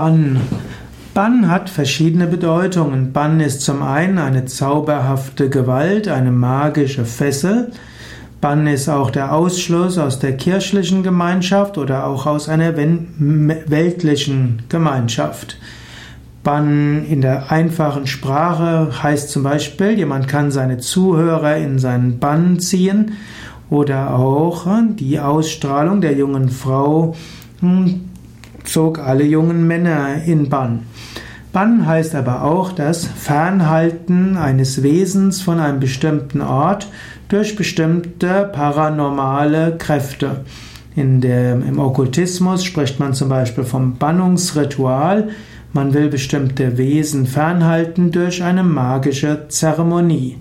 Bann. Bann hat verschiedene Bedeutungen. Bann ist zum einen eine zauberhafte Gewalt, eine magische Fessel. Bann ist auch der Ausschluss aus der kirchlichen Gemeinschaft oder auch aus einer weltlichen Gemeinschaft. Bann in der einfachen Sprache heißt zum Beispiel, jemand kann seine Zuhörer in seinen Bann ziehen oder auch die Ausstrahlung der jungen Frau zog alle jungen Männer in Bann. Bann heißt aber auch das Fernhalten eines Wesens von einem bestimmten Ort durch bestimmte paranormale Kräfte. Im Okkultismus spricht man zum Beispiel vom Bannungsritual. Man will bestimmte Wesen fernhalten durch eine magische Zeremonie.